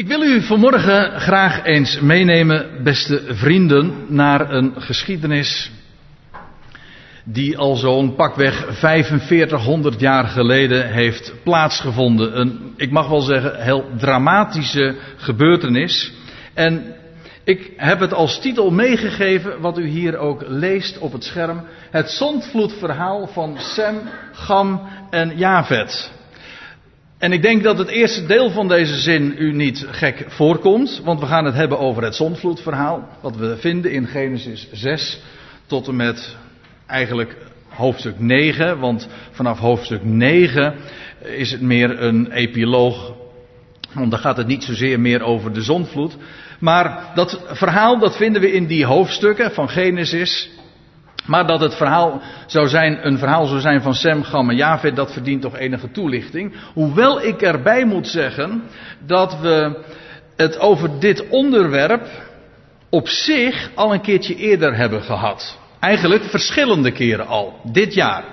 Ik wil u vanmorgen graag eens meenemen, beste vrienden, naar een geschiedenis die al zo'n pakweg 4500 jaar geleden heeft plaatsgevonden. Een, ik mag wel zeggen, heel dramatische gebeurtenis. En ik heb het als titel meegegeven, wat u hier ook leest op het scherm: het zondvloedverhaal van Sem, Cham en Jafet. En ik denk dat het eerste deel van deze zin u niet gek voorkomt, want we gaan het hebben over het zondvloedverhaal, wat we vinden in Genesis 6 tot en met eigenlijk hoofdstuk 9, want vanaf hoofdstuk 9 is het meer een epiloog, want dan gaat het niet zozeer meer over de zondvloed. Maar dat verhaal, dat vinden we in die hoofdstukken van Genesis. Maar dat het verhaal zou zijn, een verhaal zou zijn van Sem, Cham en Jafet, dat verdient toch enige toelichting. Hoewel ik erbij moet zeggen dat we het over dit onderwerp op zich al een keertje eerder hebben gehad. Eigenlijk verschillende keren al, dit jaar.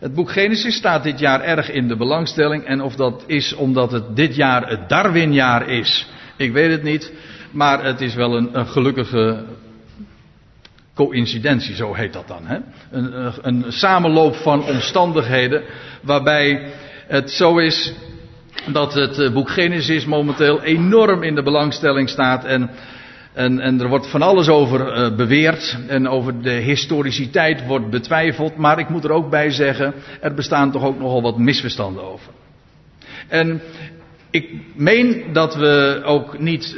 Het boek Genesis staat dit jaar erg in de belangstelling. En of dat is omdat het dit jaar het Darwinjaar is, ik weet het niet. Maar het is wel een gelukkige coïncidentie, zo heet dat dan. Hè? Een samenloop van omstandigheden waarbij het zo is dat het boek Genesis momenteel enorm in de belangstelling staat. En er wordt van alles over beweerd en over de historiciteit wordt betwijfeld. Maar ik moet er ook bij zeggen, er bestaan toch ook nogal wat misverstanden over. En ik meen dat we ook niet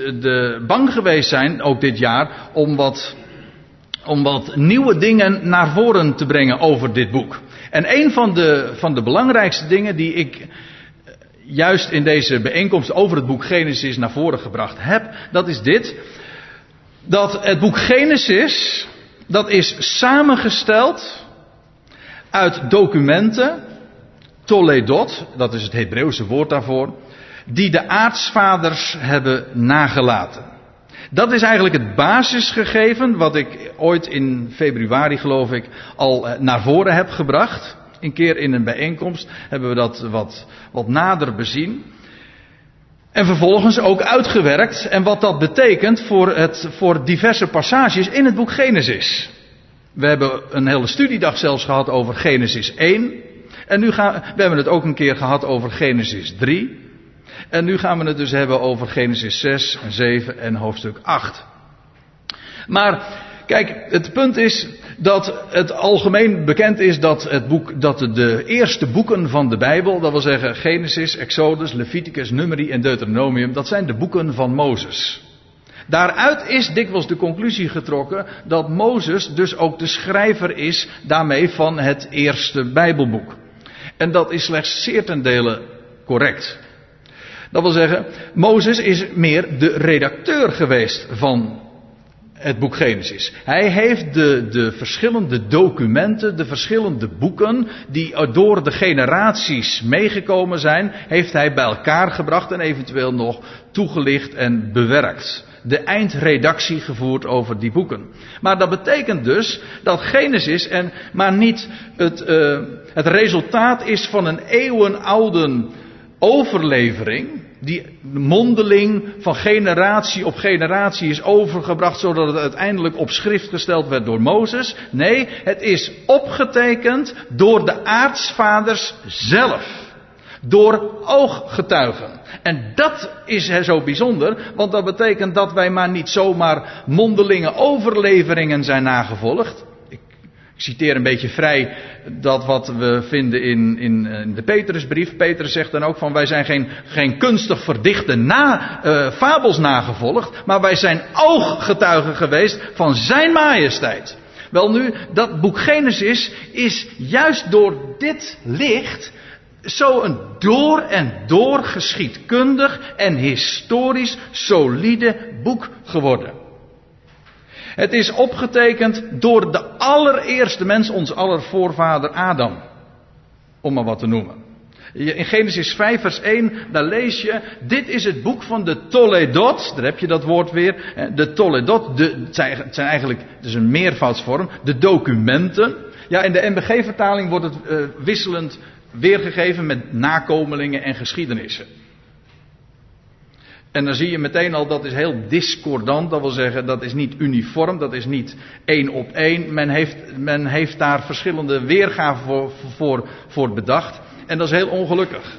bang geweest zijn, ook dit jaar, om wat nieuwe dingen naar voren te brengen over dit boek. En een van de belangrijkste dingen die ik juist in deze bijeenkomst over het boek Genesis naar voren gebracht heb, dat is dit: dat het boek Genesis, dat is samengesteld uit documenten, Toledot, dat is het Hebreeuwse woord daarvoor, die de aartsvaders hebben nagelaten. Dat is eigenlijk het basisgegeven wat ik ooit in februari, geloof ik, al naar voren heb gebracht. Een keer in een bijeenkomst hebben we dat wat nader bezien. En vervolgens ook uitgewerkt en wat dat betekent voor diverse passages in het boek Genesis. We hebben een hele studiedag zelfs gehad over Genesis 1. En nu we hebben het ook een keer gehad over Genesis 3. En nu gaan we het dus hebben over Genesis 6, 7 en hoofdstuk 8. Maar kijk, het punt is dat het algemeen bekend is dat de eerste boeken van de Bijbel, dat wil zeggen Genesis, Exodus, Leviticus, Numeri en Deuteronomium, dat zijn de boeken van Mozes. Daaruit is dikwijls de conclusie getrokken dat Mozes dus ook de schrijver is daarmee van het eerste Bijbelboek. En dat is slechts zeer ten dele correct. Dat wil zeggen, Mozes is meer de redacteur geweest van het boek Genesis. Hij heeft de verschillende documenten, de verschillende boeken die door de generaties meegekomen zijn, heeft hij bij elkaar gebracht en eventueel nog toegelicht en bewerkt. De eindredactie gevoerd over die boeken. Maar dat betekent dus dat Genesis maar niet het resultaat is van een eeuwenoude overlevering die mondeling van generatie op generatie is overgebracht, zodat het uiteindelijk op schrift gesteld werd door Mozes. Nee, het is opgetekend door de aartsvaders zelf, door ooggetuigen. En dat is zo bijzonder, want dat betekent dat wij maar niet zomaar mondelinge overleveringen zijn nagevolgd. Ik citeer een beetje vrij dat wat we vinden in de Petrusbrief. Petrus zegt dan ook van: wij zijn geen kunstig verdichte fabels nagevolgd, maar wij zijn ooggetuigen geweest van zijn majesteit. Welnu, dat boek Genesis is juist door dit licht zo een door en door geschiedkundig en historisch solide boek geworden. Het is opgetekend door de allereerste mens, ons allervoorvader Adam. Om maar wat te noemen. In Genesis 5 vers 1, daar lees je: dit is het boek van de Toledot. Daar heb je dat woord weer. De Toledot, het zijn eigenlijk, het is een meervoudsvorm, de documenten. Ja, in de NBG vertaling wordt het wisselend weergegeven met nakomelingen en geschiedenissen. En dan zie je meteen al, dat is heel discordant. Dat wil zeggen, dat is niet uniform. Dat is niet één op één. Men heeft daar verschillende weergaven voor bedacht. En dat is heel ongelukkig.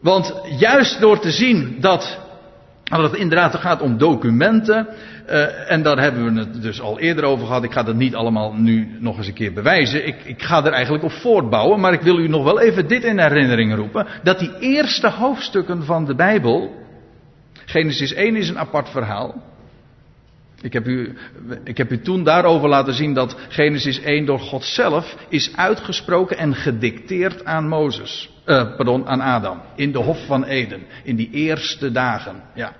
Want juist door te zien dat het inderdaad gaat om documenten. En daar hebben we het dus al eerder over gehad. Ik ga dat niet allemaal nu nog eens een keer bewijzen. Ik ga er eigenlijk op voortbouwen. Maar ik wil u nog wel even dit in herinnering roepen. Dat die eerste hoofdstukken van de Bijbel. Genesis 1 is een apart verhaal. Ik heb u toen daarover laten zien dat Genesis 1 door God zelf is uitgesproken en gedicteerd aan Mozes. Aan Adam. In de Hof van Eden. In die eerste dagen. Ja.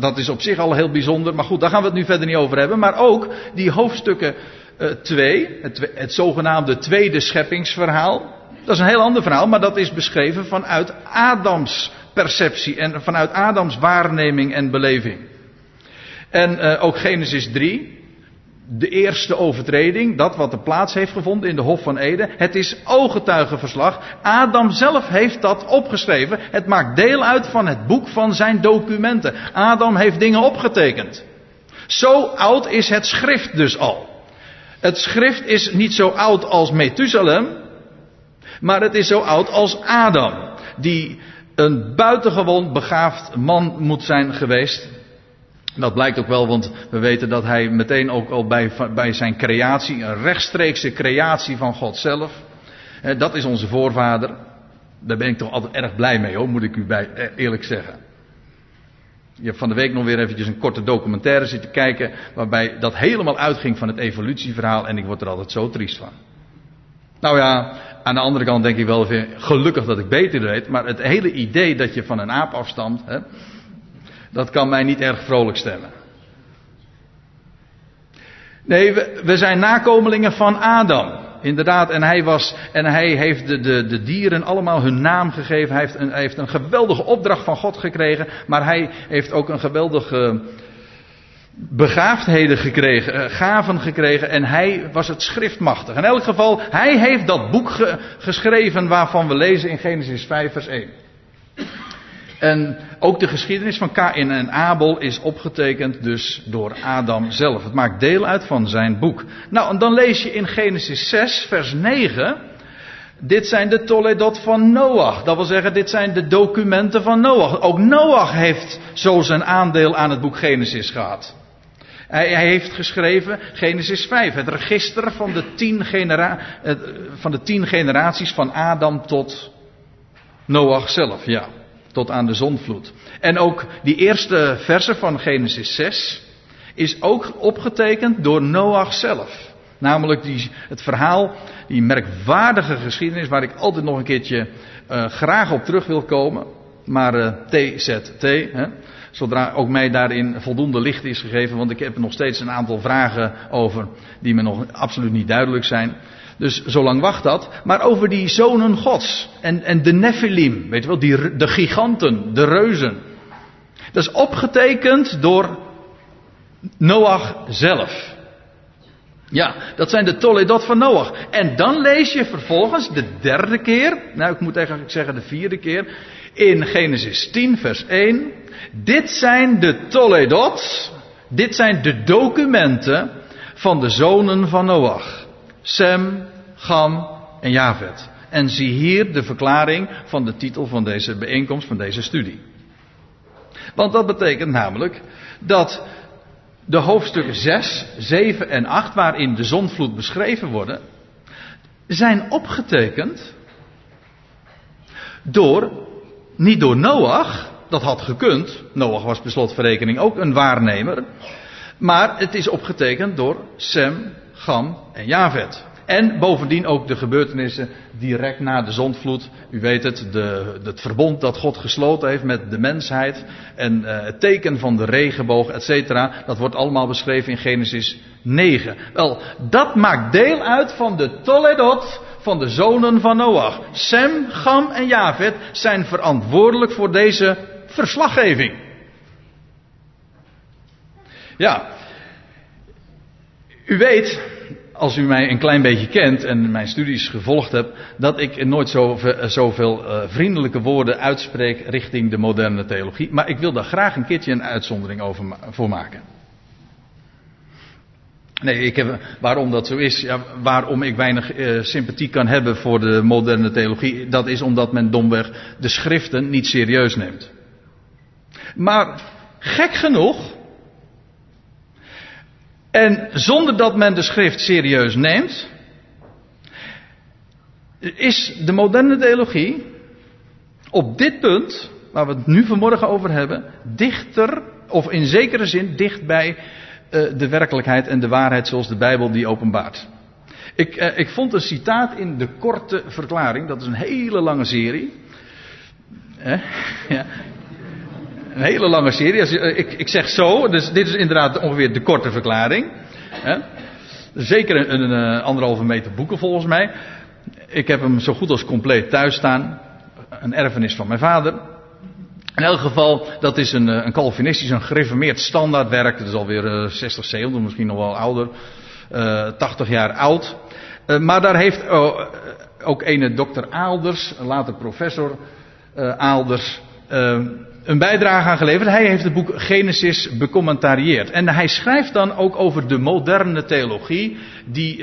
Dat is op zich al heel bijzonder. Maar goed, daar gaan we het nu verder niet over hebben. Maar ook die hoofdstukken 2. Het zogenaamde tweede scheppingsverhaal. Dat is een heel ander verhaal. Maar dat is beschreven vanuit Adams perceptie. En vanuit Adams waarneming en beleving. En ook Genesis 3. De eerste overtreding, dat wat er plaats heeft gevonden in de Hof van Eden. Het is ooggetuigenverslag. Adam zelf heeft dat opgeschreven. Het maakt deel uit van het boek van zijn documenten. Adam heeft dingen opgetekend. Zo oud is het schrift dus al. Het schrift is niet zo oud als Methusalem, maar het is zo oud als Adam. Die een buitengewoon begaafd man moet zijn geweest. Dat blijkt ook wel, want we weten dat hij meteen ook al bij zijn creatie, een rechtstreekse creatie van God zelf. Dat is onze voorvader. Daar ben ik toch altijd erg blij mee hoor, moet ik u eerlijk zeggen. Je hebt van de week nog weer eventjes een korte documentaire zitten kijken, waarbij dat helemaal uitging van het evolutieverhaal en ik word er altijd zo triest van. Nou ja, aan de andere kant denk ik wel weer, gelukkig dat ik beter weet, maar het hele idee dat je van een aap afstamt, hè, dat kan mij niet erg vrolijk stemmen. Nee, we zijn nakomelingen van Adam. Inderdaad, en hij heeft de dieren allemaal hun naam gegeven. Hij heeft een geweldige opdracht van God gekregen. Maar hij heeft ook een geweldige begaafdheden gekregen, gaven gekregen. En hij was het schriftmachtig. In elk geval, hij heeft dat boek geschreven waarvan we lezen in Genesis 5 vers 1. En ook de geschiedenis van Kaïn en Abel is opgetekend dus door Adam zelf. Het maakt deel uit van zijn boek. Nou, en dan lees je in Genesis 6 vers 9. Dit zijn de Toledot van Noach. Dat wil zeggen, dit zijn de documenten van Noach. Ook Noach heeft zo zijn aandeel aan het boek Genesis gehad. Hij heeft geschreven Genesis 5. Het register van de 10 generaties van Adam tot Noach zelf, ja. Tot aan de zondvloed. En ook die eerste verse van Genesis 6 is ook opgetekend door Noach zelf. Namelijk het verhaal, die merkwaardige geschiedenis waar ik altijd nog een keertje graag op terug wil komen. Maar TZT, hè, zodra ook mij daarin voldoende licht is gegeven. Want ik heb nog steeds een aantal vragen over die me nog absoluut niet duidelijk zijn. Dus zolang wacht dat. Maar over die zonen Gods. En de Nephilim. Weet je wel, de giganten. De reuzen. Dat is opgetekend door Noach zelf. Ja, dat zijn de Toledot van Noach. En dan lees je vervolgens de derde keer. Nou, ik moet eigenlijk zeggen de vierde keer. In Genesis 10 vers 1. Dit zijn de Toledot. Dit zijn de documenten van de zonen van Noach. Sem, Cham en Jafet. En zie hier de verklaring van de titel van deze bijeenkomst, van deze studie. Want dat betekent namelijk dat de hoofdstukken 6, 7 en 8, waarin de zondvloed beschreven worden, zijn opgetekend niet door Noach, dat had gekund. Noach was per slotverrekening ook een waarnemer. Maar het is opgetekend door Sem, Cham en Jafet. En bovendien ook de gebeurtenissen direct na de zondvloed. U weet het, het verbond dat God gesloten heeft met de mensheid. En het teken van de regenboog, et cetera. Dat wordt allemaal beschreven in Genesis 9. Wel, dat maakt deel uit van de Toledot van de zonen van Noach. Sem, Cham en Jafet zijn verantwoordelijk voor deze verslaggeving. Ja. U weet, als u mij een klein beetje kent en mijn studies gevolgd hebt, dat ik nooit zoveel vriendelijke woorden uitspreek richting de moderne theologie. Maar ik wil daar graag een keertje een uitzondering voor maken. Nee, waarom dat zo is, ja, waarom ik weinig sympathie kan hebben voor de moderne theologie, dat is omdat men domweg de schriften niet serieus neemt. Maar gek genoeg, en zonder dat men de schrift serieus neemt, is de moderne theologie op dit punt, waar we het nu vanmorgen over hebben, dichter, of in zekere zin dicht bij de werkelijkheid en de waarheid zoals de Bijbel die openbaart. Ik vond een citaat in de Korte Verklaring, dat is een hele lange serie. Ja. Een hele lange serie. Ik zeg zo, dus dit is inderdaad ongeveer de Korte Verklaring. Zeker een 1,5 meter boeken volgens mij. Ik heb hem zo goed als compleet thuis staan. Een erfenis van mijn vader. In elk geval, dat is een Calvinistisch, een gereformeerd standaardwerk. Dat is alweer 60, 70, misschien nog wel ouder. 80 jaar oud. Maar daar heeft ook ene Dr. Aalders, later professor Aalders, een bijdrage aan geleverd. Hij heeft het boek Genesis becommentarieerd. En hij schrijft dan ook over de moderne theologie die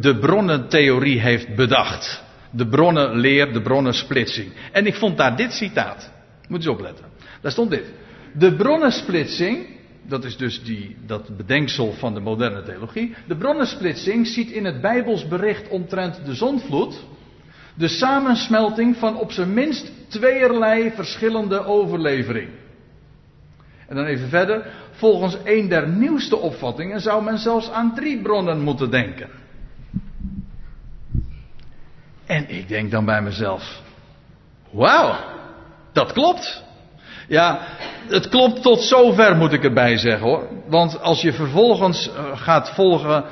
de bronnentheorie heeft bedacht. De bronnenleer, de bronnensplitsing. En ik vond daar dit citaat. Moet eens opletten. Daar stond dit. De bronnensplitsing, dat is dus dat bedenksel van de moderne theologie. De bronnensplitsing ziet in het Bijbels bericht omtrent de zondvloed de samensmelting van op zijn minst tweeërlei verschillende overlevering. En dan even verder. Volgens een der nieuwste opvattingen zou men zelfs aan 3 bronnen moeten denken. En ik denk dan bij mezelf. Wauw. Dat klopt. Ja, het klopt tot zover moet ik erbij zeggen hoor. Want als je vervolgens gaat volgen.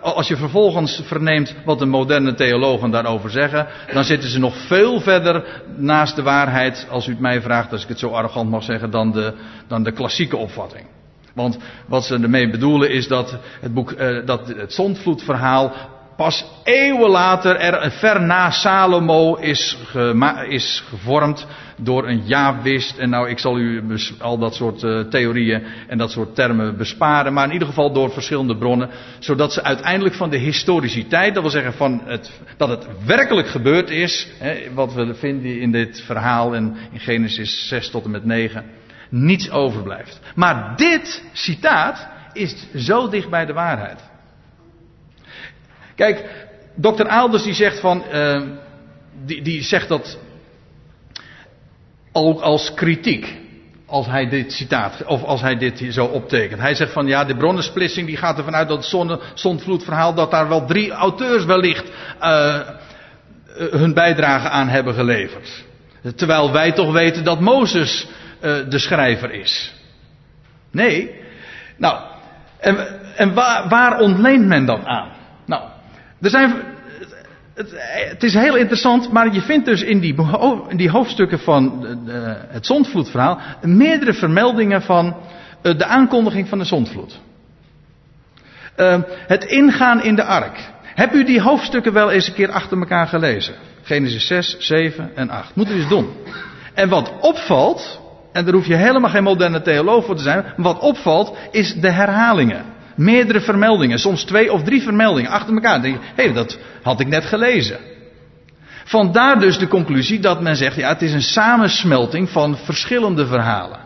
Als je vervolgens verneemt wat de moderne theologen daarover zeggen, dan zitten ze nog veel verder naast de waarheid, als u het mij vraagt, als ik het zo arrogant mag zeggen, dan de klassieke opvatting. Want wat ze ermee bedoelen is dat het zondvloedverhaal pas eeuwen later, ver na Salomo, is gevormd door een Jahwist. En nou, ik zal u al dat soort theorieën en dat soort termen besparen. Maar in ieder geval door verschillende bronnen. Zodat ze uiteindelijk van de historiciteit, dat wil zeggen van dat het werkelijk gebeurd is. Hè, wat we vinden in dit verhaal en in Genesis 6 tot en met 9. Niets overblijft. Maar dit citaat is zo dicht bij de waarheid. Kijk, Dr. Aalders die zegt die zegt dat ook als kritiek, als hij dit citaat, of als hij dit zo optekent. Hij zegt van ja, de bronnensplitsing die gaat ervan uit dat het zondvloedverhaal, dat daar wel 3 auteurs wellicht hun bijdrage aan hebben geleverd. Terwijl wij toch weten dat Mozes de schrijver is. Nee. Nou, en waar ontleent men dan aan? Nou, het is heel interessant, maar je vindt dus in die hoofdstukken van het zondvloedverhaal meerdere vermeldingen van de aankondiging van de zondvloed. Het ingaan in de ark. Heb u die hoofdstukken wel eens een keer achter elkaar gelezen? Genesis 6, 7 en 8. Moet u eens doen. En wat opvalt, en daar hoef je helemaal geen moderne theoloog voor te zijn, maar wat opvalt is de herhalingen. Meerdere vermeldingen, soms 2 of 3 vermeldingen achter elkaar. Dan denk je, hé, dat had ik net gelezen. Vandaar dus de conclusie dat men zegt, ja, het is een samensmelting van verschillende verhalen.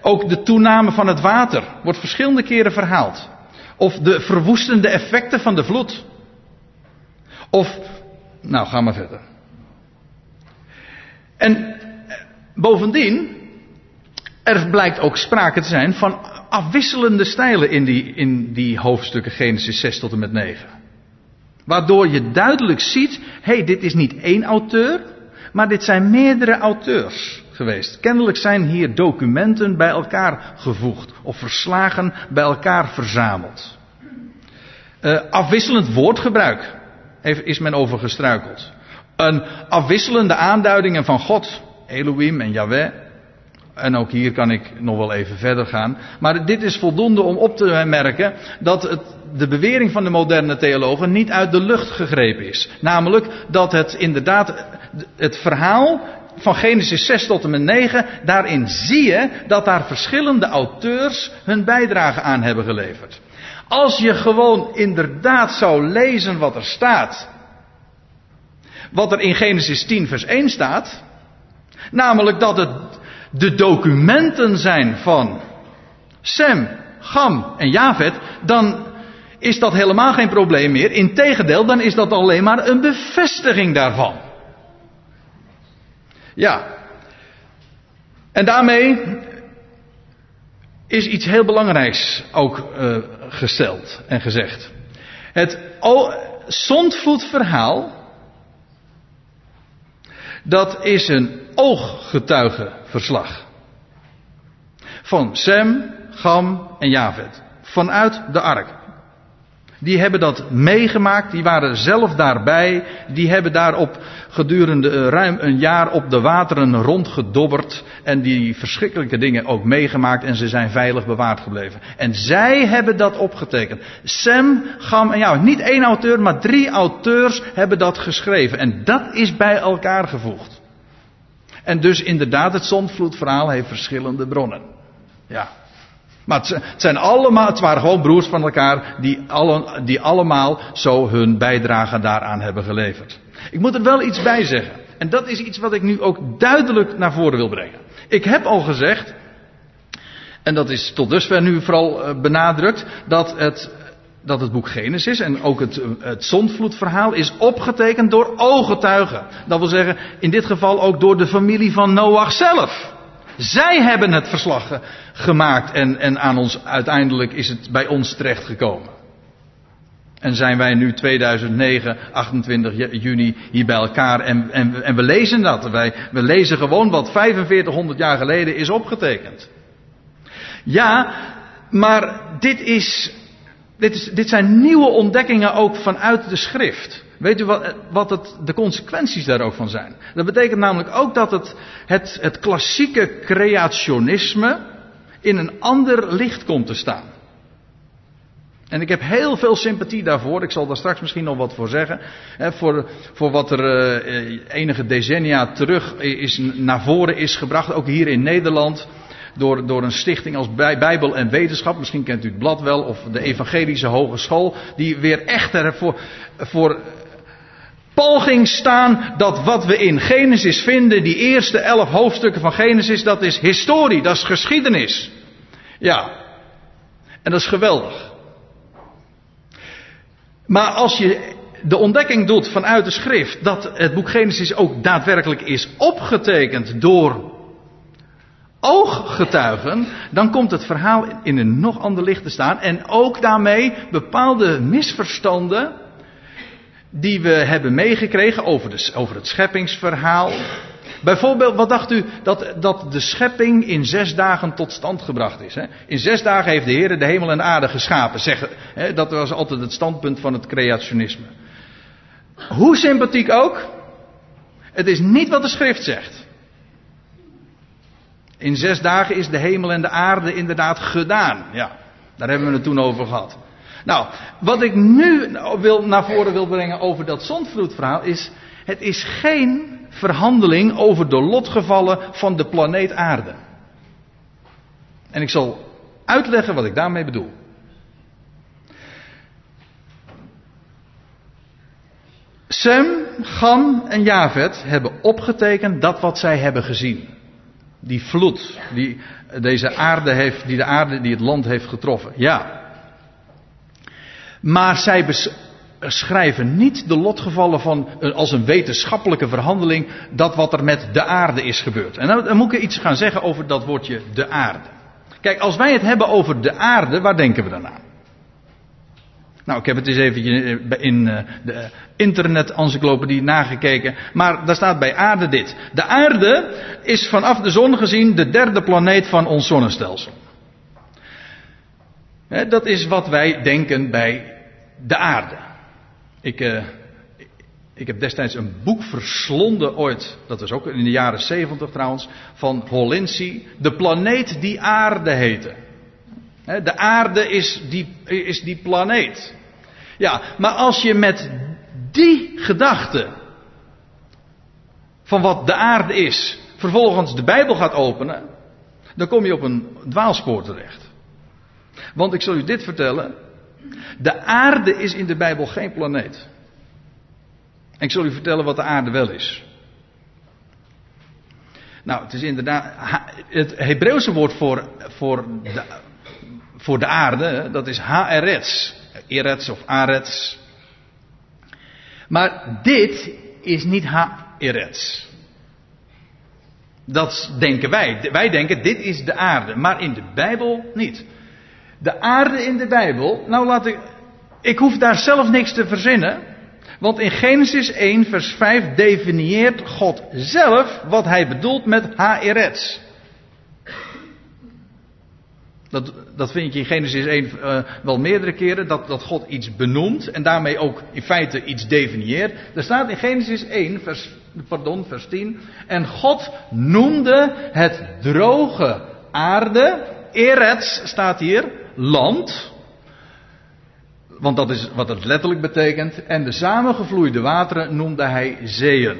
Ook de toename van het water wordt verschillende keren verhaald. Of de verwoestende effecten van de vloed. Of, nou, ga maar verder. En bovendien, er blijkt ook sprake te zijn van afwisselende stijlen in die hoofdstukken Genesis 6 tot en met 9. Waardoor je duidelijk ziet, hé, dit is niet één auteur, maar dit zijn meerdere auteurs geweest. Kennelijk zijn hier documenten bij elkaar gevoegd of verslagen bij elkaar verzameld. Afwisselend woordgebruik is men over gestruikeld. Afwisselende aanduidingen van God, Elohim en Yahweh. En ook hier kan ik nog wel even verder gaan. Maar dit is voldoende om op te merken dat de bewering van de moderne theologen niet uit de lucht gegrepen is. Namelijk dat het inderdaad, het verhaal van Genesis 6 tot en met 9, daarin zie je dat daar verschillende auteurs hun bijdrage aan hebben geleverd. Als je gewoon inderdaad zou lezen wat er staat, wat er in Genesis 10 vers 1 staat, namelijk dat het de documenten zijn van Sem, Cham en Jafet, dan is dat helemaal geen probleem meer. Integendeel, dan is dat alleen maar een bevestiging daarvan. Ja. En daarmee is iets heel belangrijks ook gesteld en gezegd. Het zondvloedverhaal, dat is een ooggetuigenverslag van Sem, Cham en Jafet vanuit de ark. Die hebben dat meegemaakt, die waren zelf daarbij, die hebben daarop gedurende ruim een jaar op de wateren rondgedobberd en die verschrikkelijke dingen ook meegemaakt en ze zijn veilig bewaard gebleven. En zij hebben dat opgetekend. Sem, Cham en Jafet. Niet één auteur, maar 3 auteurs hebben dat geschreven en dat is bij elkaar gevoegd. En dus inderdaad, het zondvloedverhaal heeft verschillende bronnen. Ja. Maar het waren gewoon broers van elkaar die allemaal zo hun bijdrage daaraan hebben geleverd. Ik moet er wel iets bij zeggen. En dat is iets wat ik nu ook duidelijk naar voren wil brengen. Ik heb al gezegd, en dat is tot dusver nu vooral benadrukt, dat het boek Genesis en ook het zondvloedverhaal is opgetekend door ooggetuigen. Dat wil zeggen, in dit geval ook door de familie van Noach zelf. Zij hebben het verslag gemaakt en aan ons, uiteindelijk is het bij ons terechtgekomen. En zijn wij nu 2009, 28 juni hier bij elkaar en we lezen dat. We lezen gewoon wat 4500 jaar geleden is opgetekend. Ja, maar dit zijn nieuwe ontdekkingen ook vanuit de schrift. Weet u wat de consequenties daar ook van zijn? Dat betekent namelijk ook dat het klassieke creationisme in een ander licht komt te staan. En ik heb heel veel sympathie daarvoor. Ik zal daar straks misschien nog wat voor zeggen. Voor wat er enige decennia terug naar voren is gebracht, ook hier in Nederland. Door een stichting als Bijbel en Wetenschap, misschien kent u het blad wel, of de Evangelische Hogeschool, die weer echt ervoor voor palging staan dat wat we in Genesis vinden, die eerste 11 hoofdstukken van Genesis, dat is historie, dat is geschiedenis. Ja, en dat is geweldig. Maar als je de ontdekking doet vanuit de schrift dat het boek Genesis ook daadwerkelijk is opgetekend door ooggetuigen, dan komt het verhaal in een nog ander licht te staan en ook daarmee bepaalde misverstanden die we hebben meegekregen over het scheppingsverhaal. Bijvoorbeeld, wat dacht u dat de schepping in 6 dagen tot stand gebracht is? Hè? In 6 dagen heeft de Heer de hemel en de aarde geschapen. Dat was altijd het standpunt van het creationisme. Hoe sympathiek ook, het is niet wat de schrift zegt. In 6 dagen is de hemel en de aarde inderdaad gedaan. Ja, daar hebben we het toen over gehad. Nou, wat ik nu naar voren wil brengen over dat zondvloedverhaal is, het is geen verhandeling over de lotgevallen van de planeet aarde. En ik zal uitleggen wat ik daarmee bedoel. Sem, Cham en Jafet hebben opgetekend dat wat zij hebben gezien. Die vloed die het land heeft getroffen. Ja. Maar zij beschrijven niet de lotgevallen als een wetenschappelijke verhandeling dat wat er met de aarde is gebeurd. En dan moet ik iets gaan zeggen over dat woordje de aarde. Kijk, als wij het hebben over de aarde, waar denken we dan aan? Nou, ik heb het eens even in de internet-encyclopedie nagekeken. Maar daar staat bij aarde dit. De aarde is vanaf de zon gezien de 3e planeet van ons zonnestelsel. Dat is wat wij denken bij de aarde. Ik, Ik heb destijds een boek verslonden ooit, dat was ook in de jaren 70 trouwens, van Holinski, De planeet die aarde heette. De aarde is die planeet. Ja, maar als je met die gedachte van wat de aarde is, vervolgens de Bijbel gaat openen, dan kom je op een dwaalspoor terecht. Want ik zal u dit vertellen, de aarde is in de Bijbel geen planeet. En ik zal u vertellen wat de aarde wel is. Nou, het is inderdaad... Het Hebreeuwse woord voor de aarde, dat is erets. Erets of arets. Maar dit is niet erets. Dat denken wij. Wij denken, dit is de aarde. Maar in de Bijbel niet. De aarde in de Bijbel... Nou, ik hoef daar zelf niks te verzinnen... Want in Genesis 1 vers 5 definieert God zelf wat hij bedoelt met erets. Dat vind je in Genesis 1 wel meerdere keren. Dat God iets benoemt en daarmee ook in feite iets definieert. Er staat in Genesis 1 vers 10. En God noemde het droge aarde. Erets staat hier. Land. Want dat is wat het letterlijk betekent. En de samengevloeide wateren noemde hij zeeën.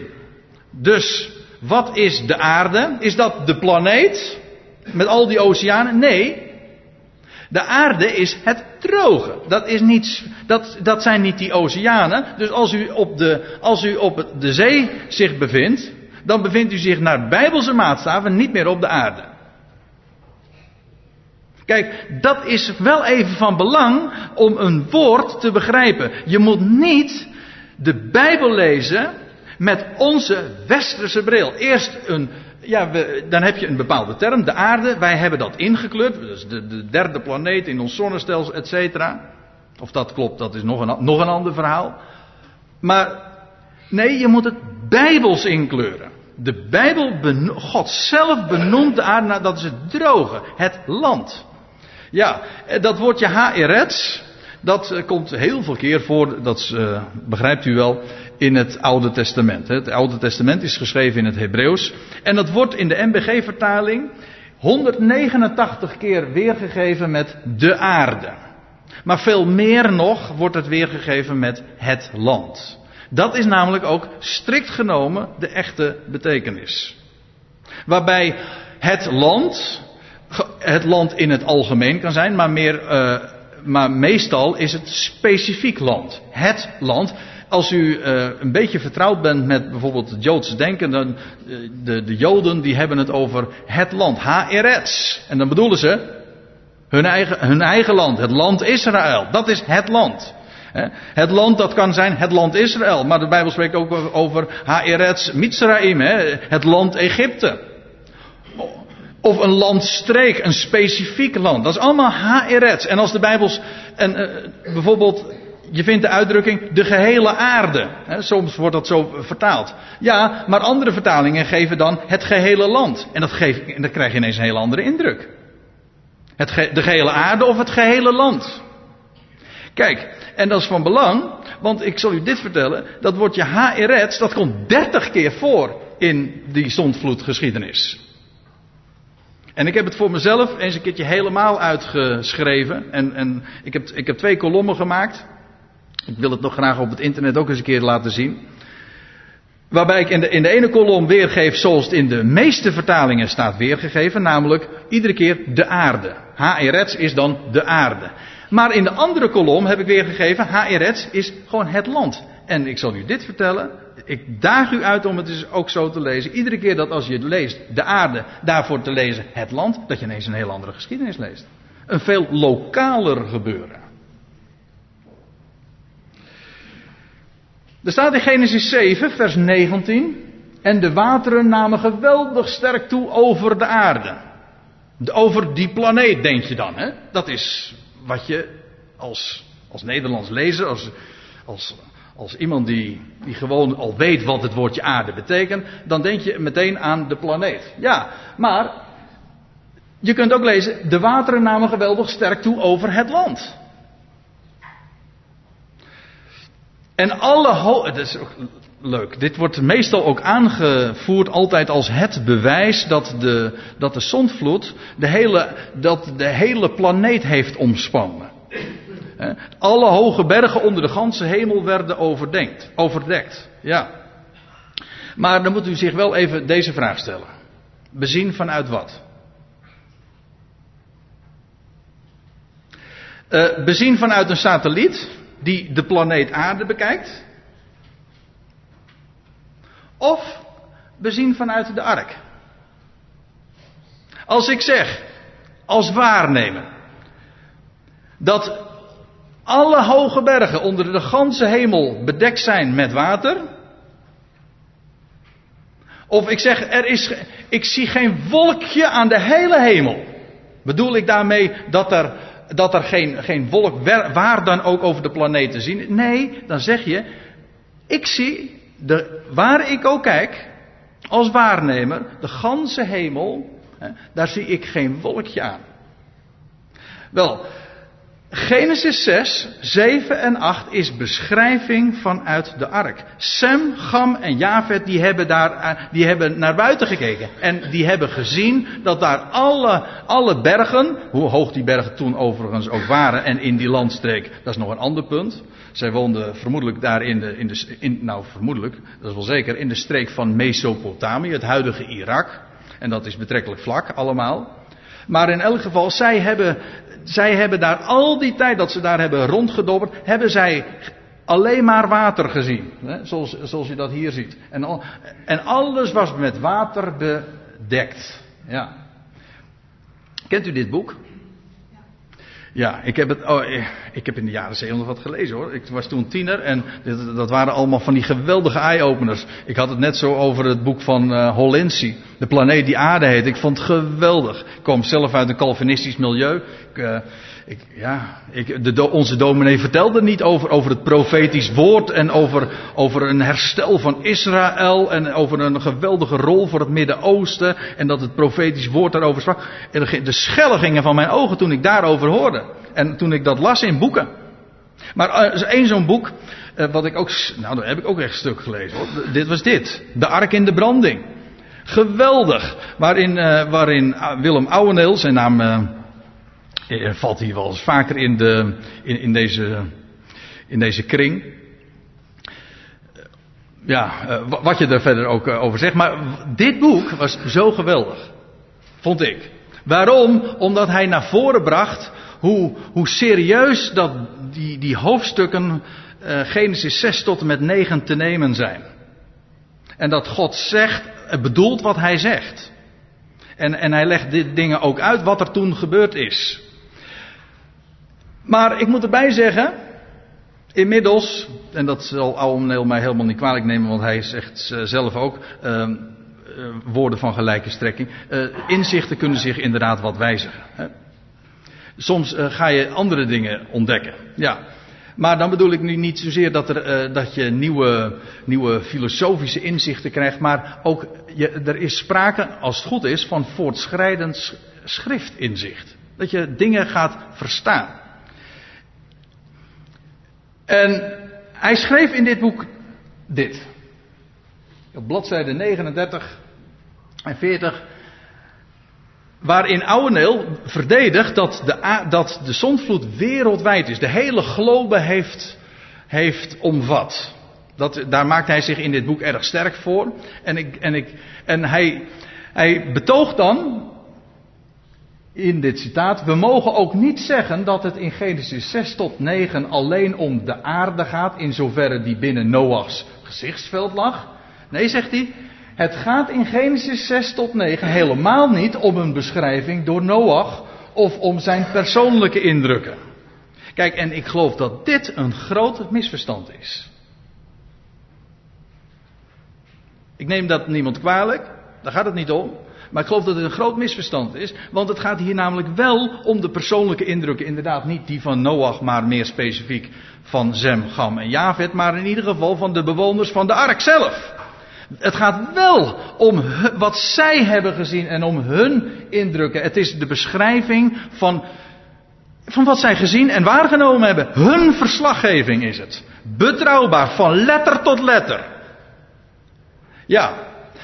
Dus, wat is de aarde? Is dat de planeet? Met al die oceanen? Nee. De aarde is het droge. Dat zijn niet die oceanen. Dus als u op de zee zich bevindt, dan bevindt u zich naar Bijbelse maatstaven niet meer op de aarde. Kijk, dat is wel even van belang om een woord te begrijpen. Je moet niet de Bijbel lezen met onze westerse bril. Eerst dan heb je een bepaalde term, de aarde. Wij hebben dat ingekleurd, dus de derde planeet in ons zonnestelsel, et cetera. Of dat klopt, dat is nog een ander verhaal. Maar nee, je moet het Bijbels inkleuren. De Bijbel, God zelf benoemt de aarde, nou, dat is het droge, het land. Ja, dat woordje erets, dat komt heel veel keer voor, dat begrijpt u wel, in het Oude Testament. Het Oude Testament is geschreven in het Hebreeuws. En dat wordt in de NBG-vertaling 189 keer weergegeven met de aarde. Maar veel meer nog wordt het weergegeven met het land. Dat is namelijk ook strikt genomen de echte betekenis. Waarbij het land in het algemeen kan zijn, maar meestal is het specifiek land. Het land. Als u een beetje vertrouwd bent met bijvoorbeeld het Joods denken, dan de Joden die hebben het over het land, erets. En dan bedoelen ze hun eigen land, het land Israël. Dat is het land. Het land, dat kan zijn het land Israël. Maar de Bijbel spreekt ook over erets Mitzraim, het land Egypte. Of een landstreek, een specifiek land. Dat is allemaal erets. En als de Bijbels... bijvoorbeeld, je vindt de uitdrukking de gehele aarde. Soms wordt dat zo vertaald. Ja, maar andere vertalingen geven dan het gehele land. En dan krijg je ineens een hele andere indruk. De gehele aarde of het gehele land. Kijk... En dat is van belang, want ik zal u dit vertellen, dat woordje erets, dat komt 30 keer voor in die zondvloedgeschiedenis. En ik heb het voor mezelf eens een keertje helemaal uitgeschreven. En ik heb 2 kolommen gemaakt. Ik wil het nog graag op het internet ook eens een keer laten zien. Waarbij ik in de ene kolom weergeef zoals het in de meeste vertalingen staat weergegeven. Namelijk iedere keer de aarde. Erets is dan de aarde. Maar in de andere kolom heb ik weergegeven, erets is gewoon het land. En ik zal u dit vertellen, ik daag u uit om het dus ook zo te lezen. Iedere keer dat als je leest de aarde, daarvoor te lezen het land, dat je ineens een heel andere geschiedenis leest. Een veel lokaler gebeuren. Er staat in Genesis 7 vers 19, en de wateren namen geweldig sterk toe over de aarde. Over die planeet denk je dan, hè? Dat is... Wat je als Nederlands lezer, als iemand die gewoon al weet wat het woordje aarde betekent, dan denk je meteen aan de planeet. Ja, maar je kunt ook lezen, de wateren namen geweldig sterk toe over het land. En alle leuk. Dit wordt meestal ook aangevoerd altijd als het bewijs dat de zondvloed de hele planeet heeft omspannen. Alle hoge bergen onder de ganse hemel werden overdekt. Ja. Maar dan moet u zich wel even deze vraag stellen. Bezien vanuit wat? Bezien vanuit een satelliet die de planeet Aarde bekijkt. Of bezien vanuit de ark. Als ik zeg, als waarnemen, dat alle hoge bergen onder de ganse hemel bedekt zijn met water. Of ik zeg, ik zie geen wolkje aan de hele hemel. Bedoel ik daarmee dat er geen wolk waar dan ook over de planeet te zien? Nee, dan zeg je, ik zie, waar ik ook kijk, als waarnemer, de ganse hemel, daar zie ik geen wolkje aan. Wel, Genesis 6, 7 en 8 is beschrijving vanuit de ark. Sem, Cham en Jafet die hebben naar buiten gekeken. En die hebben gezien dat daar alle bergen, hoe hoog die bergen toen overigens ook waren en in die landstreek, dat is nog een ander punt. Zij woonden vermoedelijk daar in de streek van Mesopotamië, het huidige Irak. En dat is betrekkelijk vlak allemaal. Maar in elk geval, zij hebben daar al die tijd dat ze daar hebben rondgedobberd, hebben zij alleen maar water gezien. Hè? Zoals je dat hier ziet. En alles was met water bedekt. Ja. Kent u dit boek? Ja, ik heb in de jaren 70 wat gelezen hoor. Ik was toen tiener en dat waren allemaal van die geweldige eye-openers. Ik had het net zo over het boek van Holinski, De planeet die Aarde heet. Ik vond het geweldig. Ik kwam zelf uit een Calvinistisch milieu. Onze dominee vertelde niet over het profetisch woord en over een herstel van Israël en over een geweldige rol voor het Midden-Oosten en dat het profetisch woord daarover sprak. De schellen gingen van mijn ogen toen ik daarover hoorde en toen ik dat las in boeken. Maar één zo'n boek, daar heb ik ook echt een stuk gelezen hoor. Dit was De Ark in de Branding. Geweldig, waarin Willem Ouwendeel, zijn naam... valt hier wel eens vaker in deze kring. Ja, wat je er verder ook over zegt. Maar dit boek was zo geweldig. Vond ik. Waarom? Omdat hij naar voren bracht hoe serieus dat die hoofdstukken Genesis 6 tot en met 9 te nemen zijn. En dat God bedoelt wat hij zegt. En hij legt dit dingen ook uit wat er toen gebeurd is. Maar ik moet erbij zeggen, inmiddels, en dat zal Ouwendeel mij helemaal niet kwalijk nemen, want hij zegt zelf ook woorden van gelijke strekking. Inzichten kunnen zich inderdaad wat wijzigen. Hè? Soms ga je andere dingen ontdekken. Ja. Maar dan bedoel ik nu niet zozeer dat je nieuwe filosofische inzichten krijgt, maar ook er is sprake, als het goed is, van voortschrijdend schriftinzicht. Dat je dingen gaat verstaan. En hij schreef in dit boek dit. Op bladzijde 39 en 40. Waarin Ouwendeel verdedigt dat de zondvloed wereldwijd is. De hele globe heeft omvat. Daar maakt hij zich in dit boek erg sterk voor. En hij betoogt dan in dit citaat: we mogen ook niet zeggen dat het in Genesis 6 tot 9 alleen om de aarde gaat, in zoverre die binnen Noachs gezichtsveld lag. Nee, zegt hij, het gaat in Genesis 6 tot 9 helemaal niet om een beschrijving door Noach of om zijn persoonlijke indrukken. Kijk, en ik geloof dat dit een groot misverstand is. Ik neem dat niemand kwalijk, daar gaat het niet om. Maar ik geloof dat het een groot misverstand is, want het gaat hier namelijk wel om de persoonlijke indrukken. Inderdaad niet die van Noach, maar meer specifiek van Sem, Cham en Jafet, maar in ieder geval van de bewoners van de ark zelf. Het gaat wel om wat zij hebben gezien en om hun indrukken. Het is de beschrijving van wat zij gezien en waargenomen hebben. Hun verslaggeving is het. Betrouwbaar, van letter tot letter. Ja,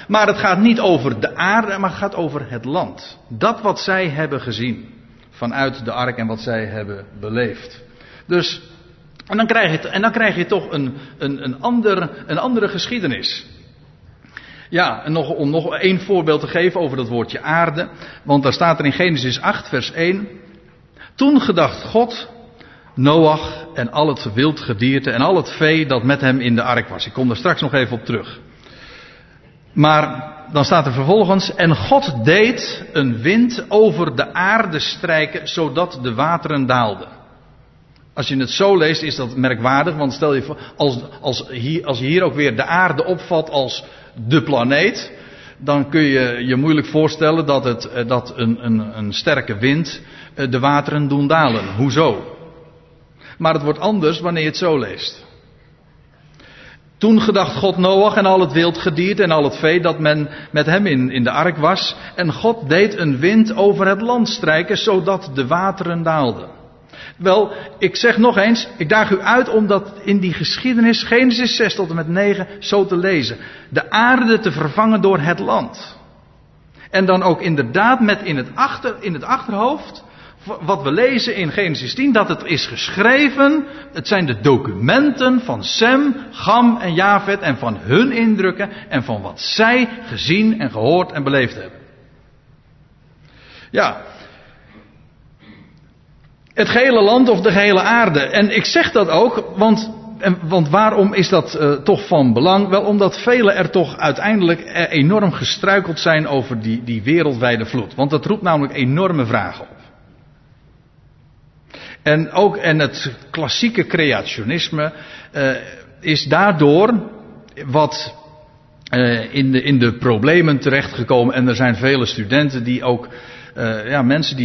maar het gaat niet over de aarde, maar het gaat over het land. Dat wat zij hebben gezien vanuit de ark en wat zij hebben beleefd. Dus, en dan krijg je toch een andere geschiedenis. Ja, en om nog één voorbeeld te geven over dat woordje aarde. Want daar staat er in Genesis 8 vers 1. Toen gedacht God, Noach en al het wild gedierte en al het vee dat met hem in de ark was. Ik kom daar straks nog even op terug. Maar dan staat er vervolgens, en God deed een wind over de aarde strijken, zodat de wateren daalden. Als je het zo leest is dat merkwaardig, want stel je voor, als je hier ook weer de aarde opvat als de planeet, dan kun je je moeilijk voorstellen dat een sterke wind de wateren doen dalen. Hoezo? Maar het wordt anders wanneer je het zo leest. Toen gedacht God Noach en al het wild gedierte en al het vee dat men met hem in de ark was. En God deed een wind over het land strijken, zodat de wateren daalden. Wel, ik zeg nog eens, ik daag u uit om dat in die geschiedenis, Genesis 6 tot en met 9, zo te lezen. De aarde te vervangen door het land. En dan ook inderdaad met in het achterhoofd, wat we lezen in Genesis 10, dat het is geschreven, het zijn de documenten van Sem, Cham en Jafet en van hun indrukken en van wat zij gezien en gehoord en beleefd hebben. Ja, het gehele land of de gehele aarde. En ik zeg dat ook, want waarom is dat toch van belang? Wel, omdat velen er toch uiteindelijk enorm gestruikeld zijn over die wereldwijde vloed. Want dat roept namelijk enorme vragen op. En het klassieke creationisme is daardoor wat in de problemen terechtgekomen. En er zijn vele studenten die ook mensen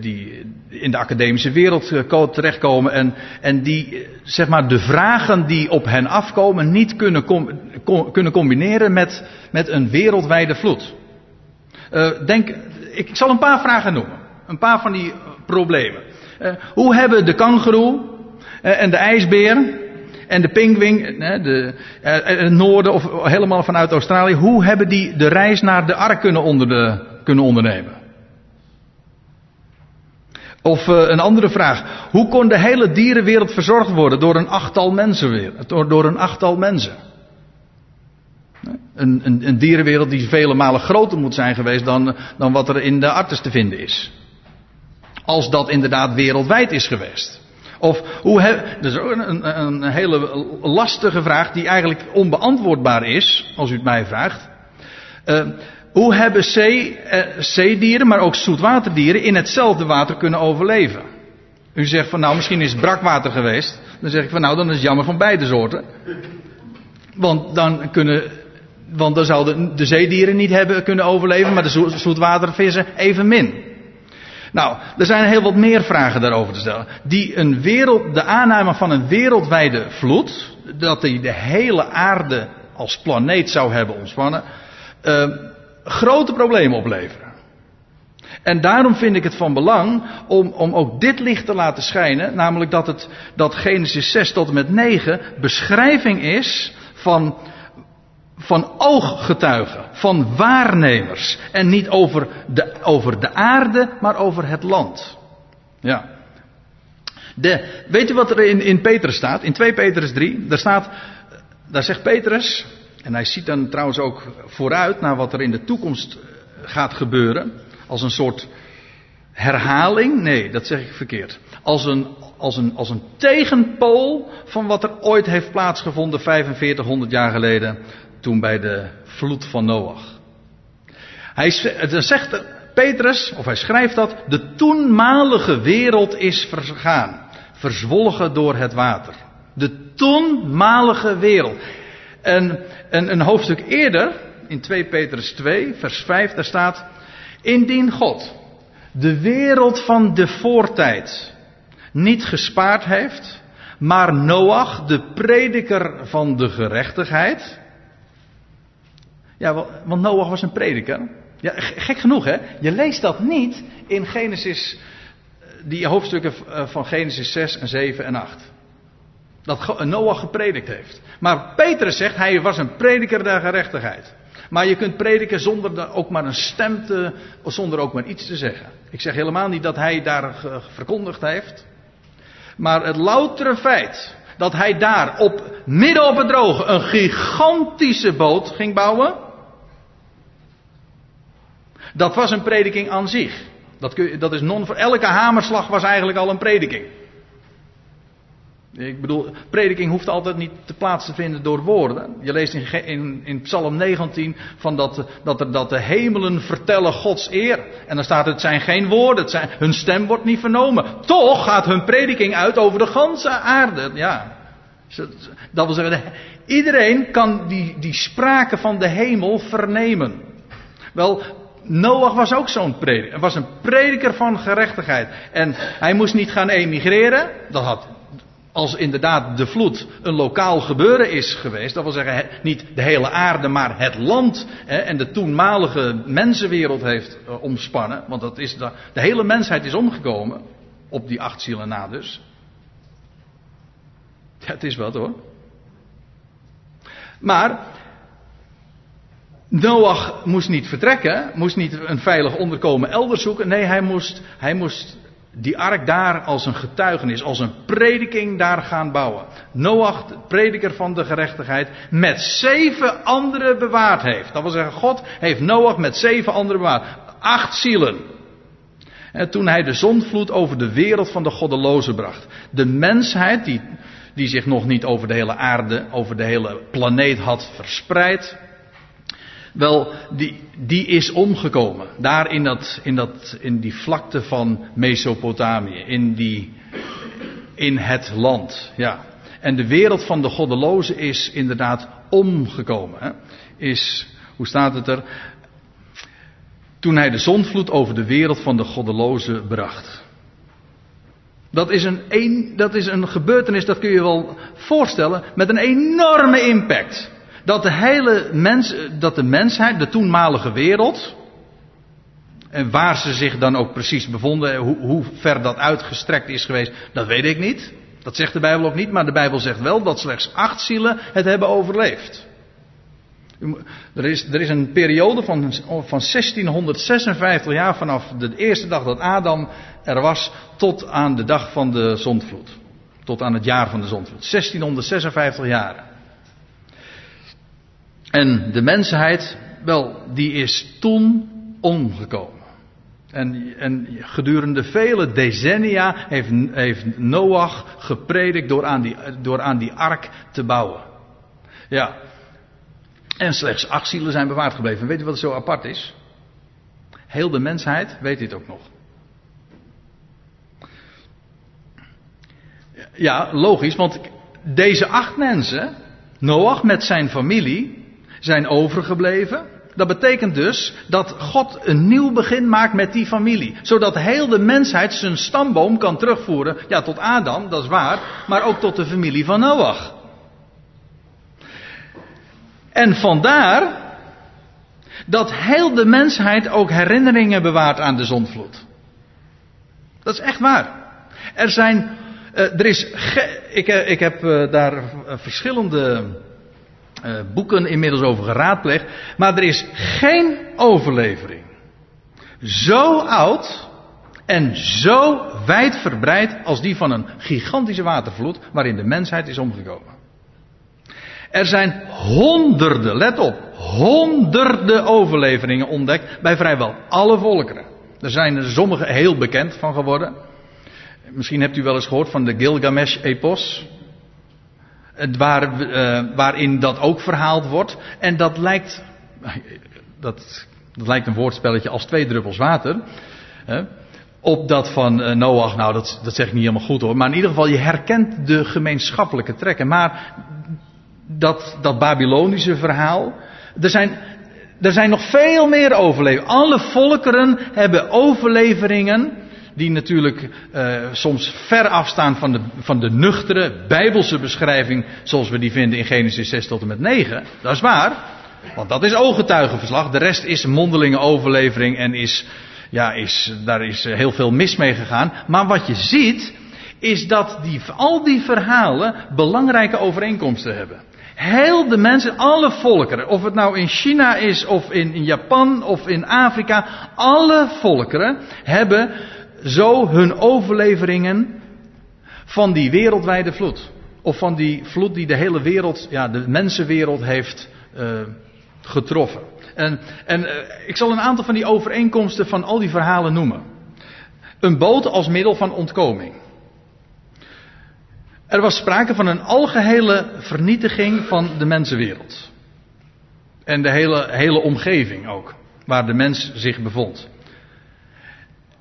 die in de academische wereld terechtkomen. En die zeg maar de vragen die op hen afkomen niet kunnen combineren met een wereldwijde vloed. Ik zal een paar vragen noemen. Een paar van die problemen. Hoe hebben de kangoeroe en de ijsbeer en de pinguïn, het noorden of helemaal vanuit Australië, hoe hebben die de reis naar de ark kunnen ondernemen? Of een andere vraag. Hoe kon de hele dierenwereld verzorgd worden door een achttal mensen weer? Door een achttal mensen. Een dierenwereld die vele malen groter moet zijn geweest dan wat er in de artes te vinden is. Als dat inderdaad wereldwijd is geweest. Of dat is ook een hele lastige vraag die eigenlijk onbeantwoordbaar is, als u het mij vraagt. Hoe hebben zeedieren, maar ook zoetwaterdieren in hetzelfde water kunnen overleven? U zegt van nou, misschien is het brakwater geweest. Dan zeg ik van nou, dan is het jammer van beide soorten. Want dan zouden de zeedieren niet hebben kunnen overleven, maar de zoetwatervissen evenmin. Nou, er zijn heel wat meer vragen daarover te stellen. De aanname van een wereldwijde vloed, dat die de hele aarde als planeet zou hebben ontspannen, grote problemen opleveren. En daarom vind ik het van belang om ook dit licht te laten schijnen, namelijk dat Genesis 6 tot en met 9 beschrijving is van ooggetuigen, van waarnemers. En niet over de aarde, maar over het land. Ja. Weet u wat er in Petrus staat? In 2 Petrus 3, daar zegt Petrus, en hij ziet dan trouwens ook vooruit naar wat er in de toekomst gaat gebeuren. Als een soort herhaling. Nee, dat zeg ik verkeerd. Als een tegenpool van wat er ooit heeft plaatsgevonden 4500 jaar geleden. Toen bij de vloed van Noach. Hij schrijft dat. De toenmalige wereld is vergaan. Verzwolgen door het water. De toenmalige wereld. En een hoofdstuk eerder. In 2 Petrus 2 vers 5. Daar staat. Indien God de wereld van de voortijd niet gespaard heeft. Maar Noach de prediker van de gerechtigheid. Ja, want Noach was een prediker. Ja, gek genoeg, hè? Je leest dat niet in Genesis, die hoofdstukken van Genesis 6 en 7 en 8. dat Noach gepredikt heeft. Maar Petrus zegt, hij was een prediker der gerechtigheid. Maar je kunt prediken zonder ook maar een stem te... zonder ook maar iets te zeggen. Ik zeg helemaal niet dat hij daar verkondigd heeft. Maar het loutere feit dat hij daar midden op het droge een gigantische boot ging bouwen, dat was een prediking aan zich. Dat is elke hamerslag was eigenlijk al een prediking. Ik bedoel, prediking hoeft altijd niet plaats te vinden door woorden. Je leest in Psalm 19 van dat de hemelen vertellen Gods eer. En dan staat het zijn geen woorden, hun stem wordt niet vernomen. Toch gaat hun prediking uit over de ganse aarde. Ja, dat wil zeggen, iedereen kan die spraken van de hemel vernemen. Wel, Noach was ook zo'n prediker. Hij was een prediker van gerechtigheid. En hij moest niet gaan emigreren, dat had... Als inderdaad de vloed een lokaal gebeuren is geweest, dat wil zeggen niet de hele aarde, maar het land en de toenmalige mensenwereld heeft omspannen. Want dat is de hele mensheid is omgekomen, op die 8 zielen na dus. Het is wat hoor. Maar Noach moest niet vertrekken, moest niet een veilig onderkomen elders zoeken. Nee, hij moest die ark daar als een getuigenis, als een prediking daar gaan bouwen. Noach, de prediker van de gerechtigheid, met 7 anderen bewaard heeft. Dat wil zeggen, God heeft Noach met 7 anderen bewaard. 8 zielen. En toen hij de zondvloed over de wereld van de goddelozen bracht. De mensheid, die zich nog niet over de hele aarde, over de hele planeet had verspreid. Wel, die is omgekomen. Daar in die vlakte van Mesopotamië. In het land. Ja. En de wereld van de goddelozen is inderdaad omgekomen. Hè. Hoe staat het er? Toen hij de zondvloed over de wereld van de goddelozen bracht. Dat is een gebeurtenis, dat kun je wel voorstellen, met een enorme impact. Dat de mensheid, de toenmalige wereld, en waar ze zich dan ook precies bevonden, hoe ver dat uitgestrekt is geweest, dat weet ik niet. Dat zegt de Bijbel ook niet, maar de Bijbel zegt wel dat slechts 8 zielen het hebben overleefd. Er is een periode van 1656 jaar vanaf de eerste dag dat Adam er was, tot aan de dag van de zondvloed. Tot aan het jaar van de zondvloed. 1656 jaar. En de mensheid, die is toen omgekomen. En gedurende vele decennia heeft Noach gepredikt door aan die ark te bouwen. Ja. En slechts 8 zielen zijn bewaard gebleven. Weet je wat zo apart is? Heel de mensheid weet dit ook nog. Ja, logisch, want deze 8 mensen, Noach met zijn familie, zijn overgebleven. Dat betekent dus dat God een nieuw begin maakt met die familie. Zodat heel de mensheid zijn stamboom kan terugvoeren. Ja, tot Adam, dat is waar. Maar ook tot de familie van Noach. En vandaar dat heel de mensheid ook herinneringen bewaart aan de zondvloed. Dat is echt waar. Ik heb daar verschillende boeken inmiddels over geraadpleegd. Maar er is geen overlevering zo oud en zo wijdverbreid als die van een gigantische watervloed waarin de mensheid is omgekomen. Er zijn honderden, let op, honderden overleveringen ontdekt bij vrijwel alle volkeren. Er zijn er sommige heel bekend van geworden. Misschien hebt u wel eens gehoord van de Gilgamesh-epos. Waarin dat ook verhaald wordt. En dat lijkt... Dat lijkt een woordspelletje als 2 druppels water. Hè, op dat van Noach. Nou, dat zeg ik niet helemaal goed hoor. Maar in ieder geval, je herkent de gemeenschappelijke trekken. Maar dat Babylonische verhaal... Er zijn nog veel meer overleveringen. Alle volkeren hebben overleveringen... die natuurlijk soms ver afstaan van de nuchtere Bijbelse beschrijving... zoals we die vinden in Genesis 6 tot en met 9. Dat is waar, want dat is ooggetuigenverslag. De rest is mondelinge overlevering en daar is heel veel mis mee gegaan. Maar wat je ziet, is dat al die verhalen belangrijke overeenkomsten hebben. Heel de mensen, alle volkeren, of het nou in China is, of in Japan, of in Afrika, alle volkeren hebben zo hun overleveringen van die wereldwijde vloed. Of van die vloed die de hele wereld, ja, de mensenwereld heeft getroffen. En ik zal een aantal van die overeenkomsten van al die verhalen noemen. Een boot als middel van ontkoming. Er was sprake van een algehele vernietiging van de mensenwereld. En de hele omgeving ook, waar de mens zich bevond.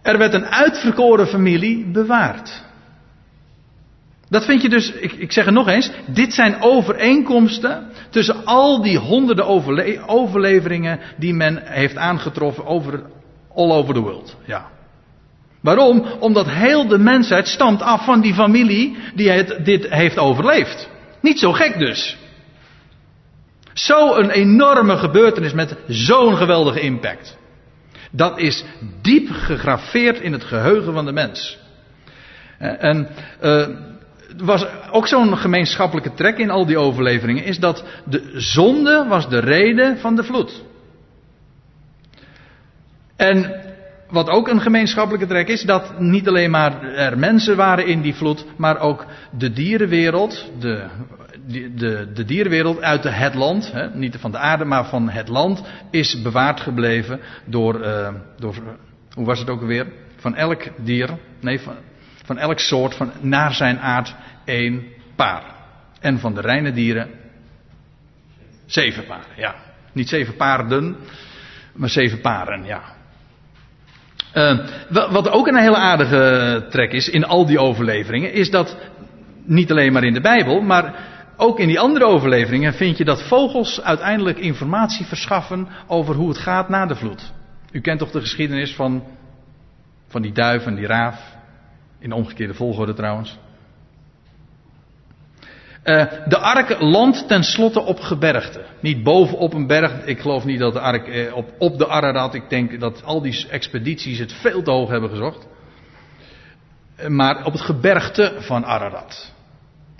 Er werd een uitverkoren familie bewaard. Dat vind je dus, ik zeg het nog eens, dit zijn overeenkomsten tussen al die honderden overleveringen die men heeft aangetroffen all over the world. Ja. Waarom? Omdat heel de mensheid stamt af van die familie die dit heeft overleefd. Niet zo gek dus. Zo'n enorme gebeurtenis met zo'n geweldige impact. Dat is diep gegraveerd in het geheugen van de mens. En was ook zo'n gemeenschappelijke trek in al die overleveringen, is dat de zonde was de reden van de vloed. En wat ook een gemeenschappelijke trek is, dat niet alleen maar er mensen waren in die vloed, maar ook de dierenwereld, de dierenwereld uit het land, hè, niet van de aarde, maar van het land, is bewaard gebleven door hoe was het ook alweer? Van elk dier, van elk soort, van naar zijn aard 1 paar. En van de reine dieren 7 paar, ja. Niet 7 paarden, maar 7 paren, ja. Wat ook een hele aardige trek is in al die overleveringen, is dat niet alleen maar in de Bijbel, maar ook in die andere overleveringen vind je dat vogels uiteindelijk informatie verschaffen over hoe het gaat na de vloed. U kent toch de geschiedenis van die duif en die raaf? In de omgekeerde volgorde trouwens. De ark landt tenslotte op gebergte. Niet bovenop een berg. Ik geloof niet dat de ark op de Ararat. Ik denk dat al die expedities het veel te hoog hebben gezocht. Maar op het gebergte van Ararat.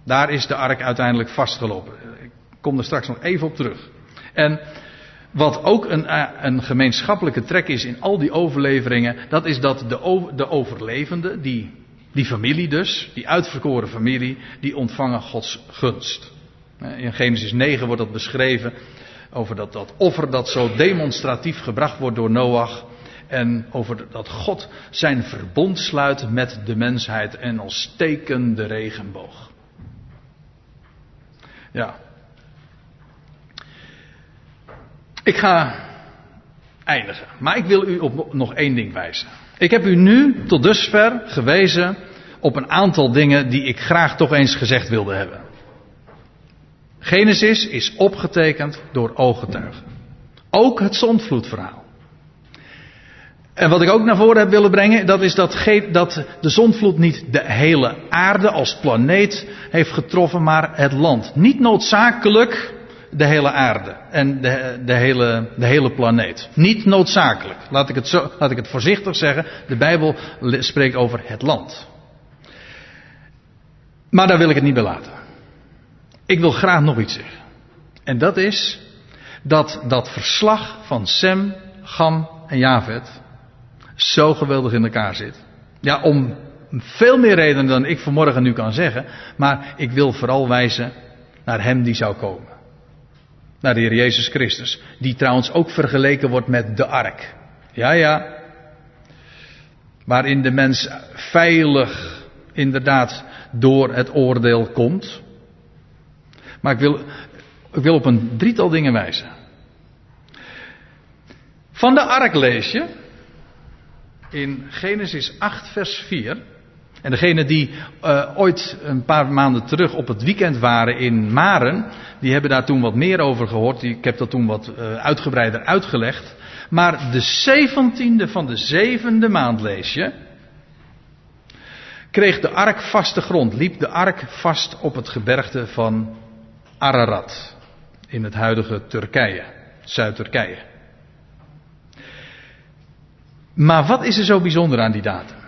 Daar is de ark uiteindelijk vastgelopen. Ik kom er straks nog even op terug. En wat ook een gemeenschappelijke trek is in al die overleveringen, dat is dat de overlevenden, die familie dus, die uitverkoren familie, die ontvangen Gods gunst. In Genesis 9 wordt dat beschreven over dat offer dat zo demonstratief gebracht wordt door Noach. En over dat God zijn verbond sluit met de mensheid en als teken de regenboog. Ja. Ik ga eindigen, maar ik wil u op nog één ding wijzen. Ik heb u nu tot dusver gewezen op een aantal dingen die ik graag toch eens gezegd wilde hebben. Genesis is opgetekend door ooggetuigen. Ook het zondvloedverhaal. En wat ik ook naar voren heb willen brengen, dat is dat de zondvloed niet de hele aarde als planeet heeft getroffen, maar het land. Niet noodzakelijk de hele aarde en de hele planeet. Niet noodzakelijk. Laat ik het voorzichtig zeggen. De Bijbel spreekt over het land. Maar daar wil ik het niet bij laten. Ik wil graag nog iets zeggen. En dat is dat verslag van Sem, Cham en Jafet zo geweldig in elkaar zit. Ja, om veel meer redenen dan ik vanmorgen nu kan zeggen. Maar ik wil vooral wijzen naar hem die zou komen. Naar de Heer Jezus Christus. Die trouwens ook vergeleken wordt met de ark. Ja, ja. Waarin de mens veilig inderdaad door het oordeel komt. Maar ik wil op een drietal dingen wijzen. Van de ark lees je in Genesis 8 vers 4. En degenen die ooit een paar maanden terug op het weekend waren in Maren, die hebben daar toen wat meer over gehoord. Ik heb dat toen wat uitgebreider uitgelegd. Maar de 17e van de 7e maand, lees je, kreeg de ark vaste grond. Liep de ark vast op het gebergte van Ararat. In het huidige Turkije, Zuid-Turkije. Maar wat is er zo bijzonder aan die datum?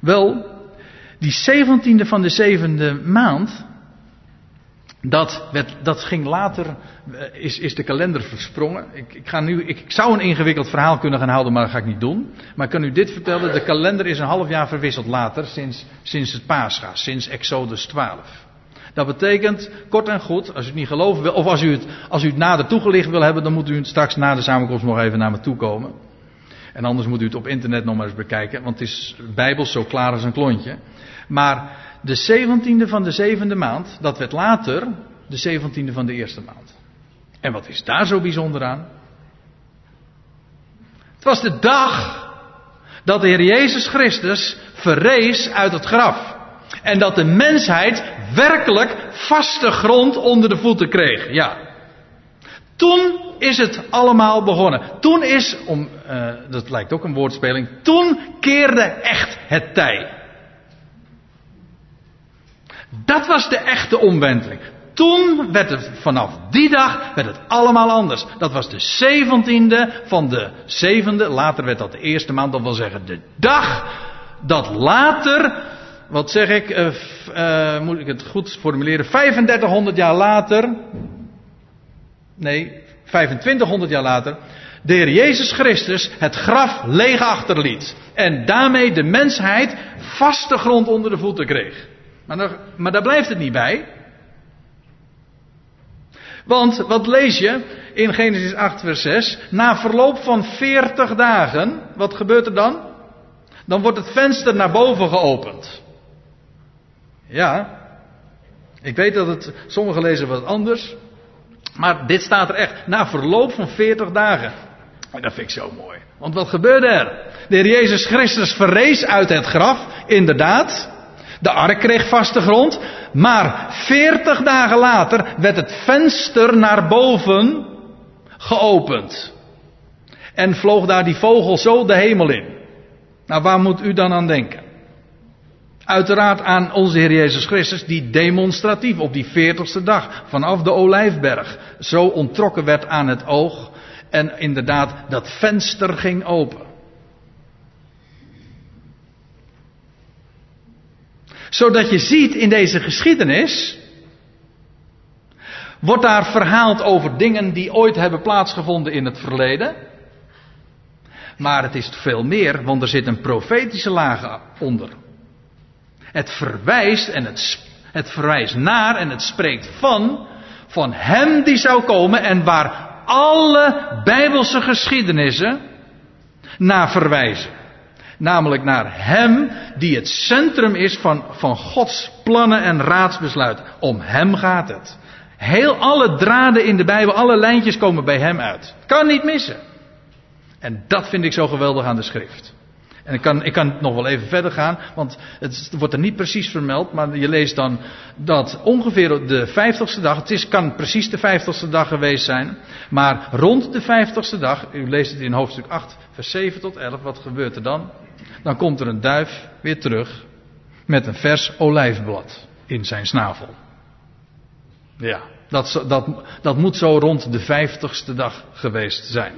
Wel, Die 17e van de 7e maand, dat ging later, is de kalender versprongen. Ik zou een ingewikkeld verhaal kunnen gaan houden, maar dat ga ik niet doen. Maar ik kan u dit vertellen, de kalender is een half jaar verwisseld later, sinds het Pascha, sinds Exodus 12. Dat betekent, kort en goed, als u het niet geloven wil, of als u het nader toegelicht wil hebben, dan moet u het straks na de samenkomst nog even naar me toe komen. En anders moet u het op internet nog maar eens bekijken, want het is bijbels zo klaar als een klontje. Maar de 17e van de 7e maand, dat werd later de 17e van de 1e maand. En wat is daar zo bijzonder aan? Het was de dag dat de Heer Jezus Christus verrees uit het graf. En dat de mensheid werkelijk vaste grond onder de voeten kreeg. Ja. Toen is het allemaal begonnen. Toen is, dat lijkt ook een woordspeling, toen keerde echt het tij. Dat was de echte omwenteling. Toen werd het vanaf die dag werd het allemaal anders. Dat was de 17e van de 7e. Later werd dat de 1e maand. Dat wil zeggen de dag dat later, wat zeg ik, moet ik het goed formuleren, 3500 jaar later, nee, 2500 jaar later, de Heer Jezus Christus het graf leeg achterliet. En daarmee de mensheid vaste grond onder de voeten kreeg. Maar daar blijft het niet bij. Want, wat lees je in Genesis 8 vers 6? Na verloop van 40 dagen, wat gebeurt er dan? Dan wordt het venster naar boven geopend. Ja, ik weet dat het, sommigen lezen wat anders. Maar dit staat er echt, na verloop van 40 dagen. En dat vind ik zo mooi. Want wat gebeurde er? De Heer Jezus Christus verrees uit het graf, inderdaad. De ark kreeg vaste grond. Maar 40 dagen later werd het venster naar boven geopend. En vloog daar die vogel zo de hemel in. Nou, waar moet u dan aan denken? Uiteraard aan onze Heer Jezus Christus, die demonstratief op die 40ste dag vanaf de Olijfberg zo onttrokken werd aan het oog. En inderdaad, dat venster ging open. Zodat je ziet in deze geschiedenis, wordt daar verhaald over dingen die ooit hebben plaatsgevonden in het verleden. Maar het is veel meer, want er zit een profetische laag onder. Het verwijst, en het verwijst naar en het spreekt van hem die zou komen en waar alle bijbelse geschiedenissen naar verwijzen. Namelijk naar hem die het centrum is van Gods plannen en raadsbesluiten. Om hem gaat het. Heel alle draden in de Bijbel, alle lijntjes komen bij hem uit. Kan niet missen. En dat vind ik zo geweldig aan de schrift. En ik kan nog wel even verder gaan, want het wordt er niet precies vermeld, maar je leest dan dat ongeveer de 50ste dag, kan precies de 50ste dag geweest zijn, maar rond de 50ste dag, u leest het in hoofdstuk 8, vers 7 tot 11, wat gebeurt er dan? Dan komt er een duif weer terug met een vers olijfblad in zijn snavel. Ja, dat moet zo rond de 50ste dag geweest zijn.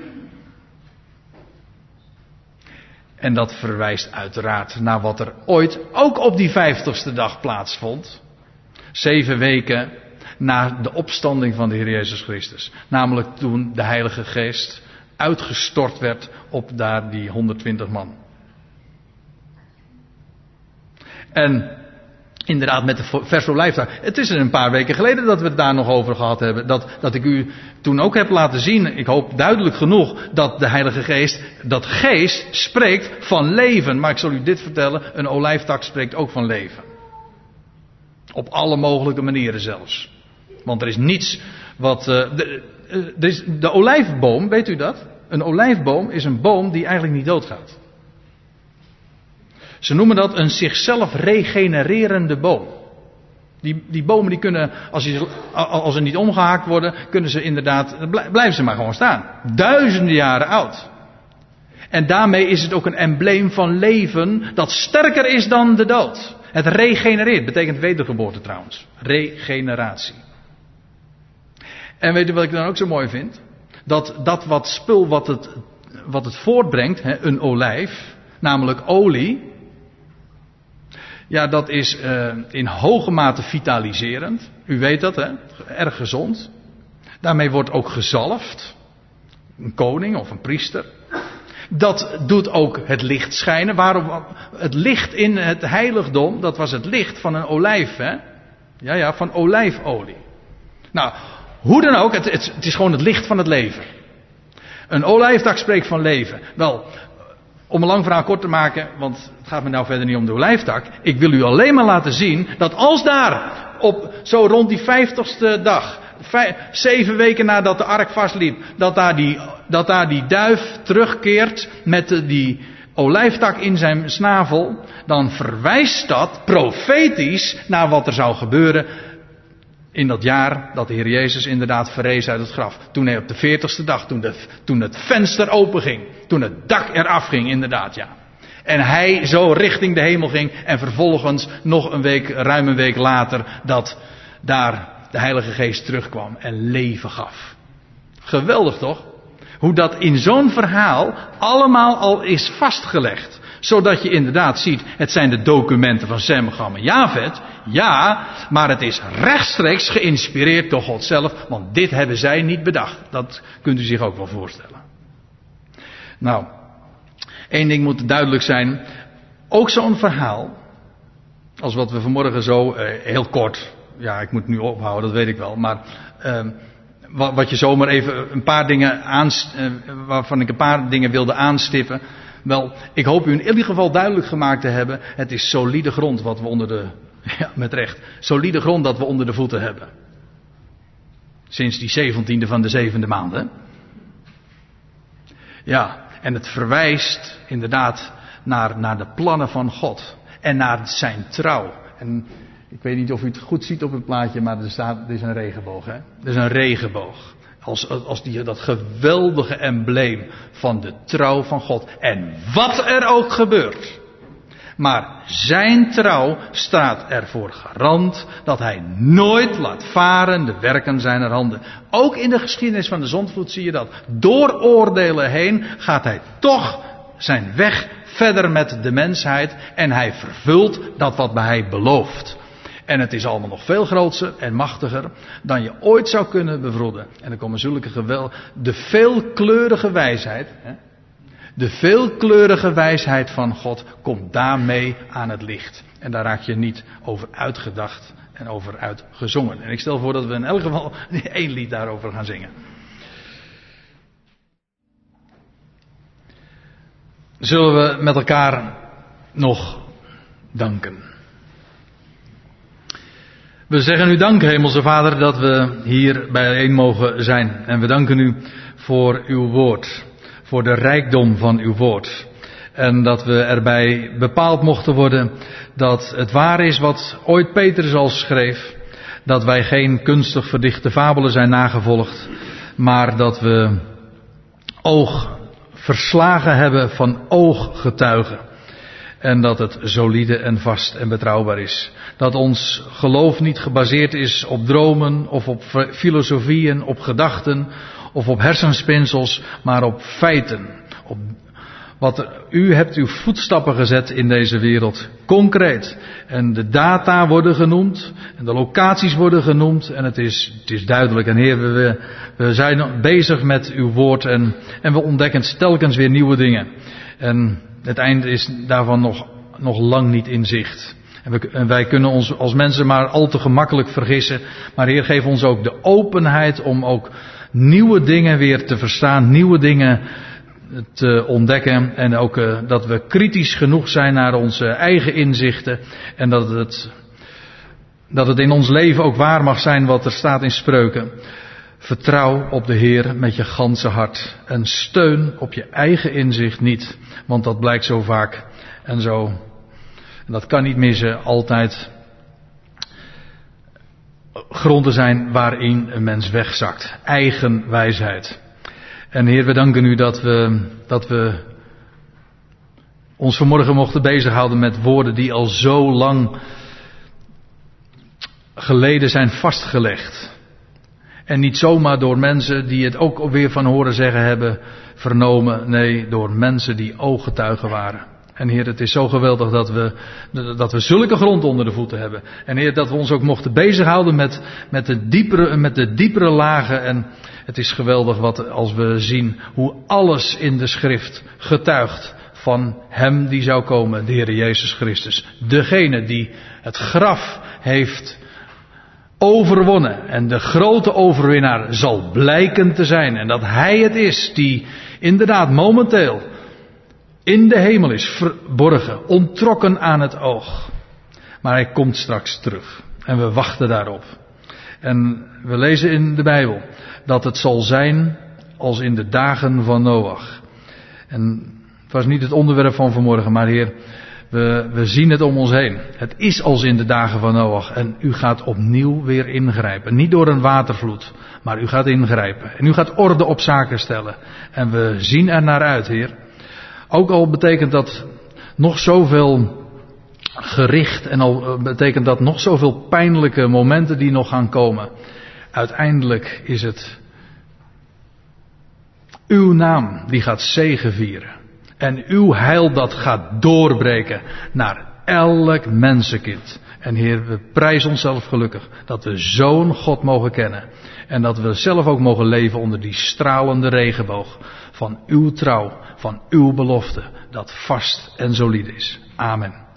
En dat verwijst uiteraard naar wat er ooit ook op die 50ste dag plaatsvond. 7 weken na de opstanding van de Heer Jezus Christus. Namelijk toen de Heilige Geest uitgestort werd op daar die 120 man. En inderdaad met de verse olijftaak. Het is er een paar weken geleden dat we het daar nog over gehad hebben. Dat ik u toen ook heb laten zien, ik hoop duidelijk genoeg, dat de Heilige Geest, dat geest spreekt van leven. Maar ik zal u dit vertellen, een olijftak spreekt ook van leven. Op alle mogelijke manieren zelfs. Want er is niets wat... de olijfboom, weet u dat? Een olijfboom is een boom die eigenlijk niet doodgaat. Ze noemen dat een zichzelf regenererende boom. Die bomen die kunnen, als ze niet omgehaakt worden, kunnen ze inderdaad, blijven ze maar gewoon staan. Duizenden jaren oud. En daarmee is het ook een embleem van leven dat sterker is dan de dood. Het regenereert, betekent wedergeboorte trouwens. Regeneratie. En weet u wat ik dan ook zo mooi vind? Dat wat spul wat het voortbrengt, een olijf, namelijk olie. Ja, dat is in hoge mate vitaliserend. U weet dat, hè? Erg gezond. Daarmee wordt ook gezalfd. Een koning of een priester. Dat doet ook het licht schijnen. Waarom? Het licht in het heiligdom, dat was het licht van een olijf, hè? Ja, van olijfolie. Nou, hoe dan ook, het is gewoon het licht van het leven. Een olijftak spreekt van leven. Wel, om een lang verhaal kort te maken, want het gaat me nou verder niet om de olijftak. Ik wil u alleen maar laten zien dat als daar, op zo rond die 50ste dag, 7 weken nadat de ark vastliep, dat daar die duif terugkeert met die olijftak in zijn snavel, dan verwijst dat profetisch naar wat er zou gebeuren in dat jaar dat de Heer Jezus inderdaad verrees uit het graf. Toen hij op de 40ste dag, toen het venster openging, toen het dak eraf ging, inderdaad, ja. En hij zo richting de hemel ging en vervolgens nog ruim een week later, dat daar de Heilige Geest terugkwam en leven gaf. Geweldig toch? Hoe dat in zo'n verhaal allemaal al is vastgelegd. Zodat je inderdaad ziet, het zijn de documenten van Sem, Cham en Jafet. Ja, maar het is rechtstreeks geïnspireerd door God zelf. Want dit hebben zij niet bedacht. Dat kunt u zich ook wel voorstellen. Nou, 1 ding moet duidelijk zijn. Ook zo'n verhaal, als wat we vanmorgen zo heel kort... Ja, ik moet nu ophouden, dat weet ik wel. Maar wat je zomaar even een paar dingen waarvan ik een paar dingen wilde aanstippen. Wel, ik hoop u in ieder geval duidelijk gemaakt te hebben. Het is solide grond wat we solide grond dat we onder de voeten hebben. Sinds die 17e van de 7e maand, hè? Ja, en het verwijst inderdaad naar de plannen van God. En naar zijn trouw. En... Ik weet niet of u het goed ziet op het plaatje, maar er is een regenboog. Hè? Er is een regenboog. Als dat geweldige embleem van de trouw van God. En wat er ook gebeurt. Maar zijn trouw staat ervoor garant dat hij nooit laat varen de werken zijner handen. Ook in de geschiedenis van de zondvloed zie je dat. Door oordelen heen gaat hij toch zijn weg verder met de mensheid. En hij vervult dat wat hij belooft. En het is allemaal nog veel groter en machtiger dan je ooit zou kunnen bevroeden. En er komen zulke geweld. De veelkleurige wijsheid. Hè? De veelkleurige wijsheid van God komt daarmee aan het licht. En daar raak je niet over uitgedacht en over uitgezongen. En ik stel voor dat we in elk geval 1 lied daarover gaan zingen. Zullen we met elkaar nog danken? We zeggen u dank, Hemelse Vader, dat we hier bijeen mogen zijn. En we danken u voor uw woord. Voor de rijkdom van uw woord. En dat we erbij bepaald mochten worden dat het waar is wat ooit Petrus al schreef. Dat wij geen kunstig verdichte fabelen zijn nagevolgd. Maar dat we oog verslagen hebben van ooggetuigen. En dat het solide en vast en betrouwbaar is. Dat ons geloof niet gebaseerd is op dromen of op filosofieën, op gedachten of op hersenspinsels, maar op feiten. Op u hebt uw voetstappen gezet in deze wereld, concreet. En de data worden genoemd en de locaties worden genoemd en het is duidelijk. En Heer, we zijn bezig met uw woord en we ontdekken telkens weer nieuwe dingen. En het einde is daarvan nog lang niet in zicht. En wij kunnen ons als mensen maar al te gemakkelijk vergissen. Maar Heer, geef ons ook de openheid om ook nieuwe dingen weer te verstaan. Nieuwe dingen te ontdekken. En ook dat we kritisch genoeg zijn naar onze eigen inzichten. En dat het in ons leven ook waar mag zijn wat er staat in Spreuken. Vertrouw op de Heer met je ganse hart. En steun op je eigen inzicht niet. Want dat blijkt zo vaak en zo... Dat kan niet missen, altijd gronden zijn waarin een mens wegzakt. Eigen wijsheid. En Heer, we danken u dat we ons vanmorgen mochten bezighouden met woorden die al zo lang geleden zijn vastgelegd. En niet zomaar door mensen die het ook weer van horen zeggen hebben vernomen. Nee, door mensen die ooggetuigen waren. En Heer, het is zo geweldig dat we zulke grond onder de voeten hebben. En Heer, dat we ons ook mochten bezighouden met de diepere lagen. En het is geweldig als we zien hoe alles in de schrift getuigt van Hem die zou komen, de Heer Jezus Christus. Degene die het graf heeft overwonnen. En de grote overwinnaar zal blijken te zijn. En dat Hij het is die inderdaad momenteel in de hemel is verborgen, onttrokken aan het oog. Maar Hij komt straks terug. En we wachten daarop. En we lezen in de Bijbel dat het zal zijn als in de dagen van Noach. En het was niet het onderwerp van vanmorgen, maar Heer, we zien het om ons heen. Het is als in de dagen van Noach. En U gaat opnieuw weer ingrijpen. Niet door een watervloed, maar U gaat ingrijpen. En U gaat orde op zaken stellen. En we zien er naar uit, Heer. Ook al betekent dat nog zoveel gericht en al betekent dat nog zoveel pijnlijke momenten die nog gaan komen. Uiteindelijk is het Uw naam die gaat zegevieren. En Uw heil dat gaat doorbreken naar elk mensenkind. En Heer, we prijzen onszelf gelukkig dat we zo'n God mogen kennen. En dat we zelf ook mogen leven onder die stralende regenboog van Uw trouw, van Uw belofte, dat vast en solide is. Amen.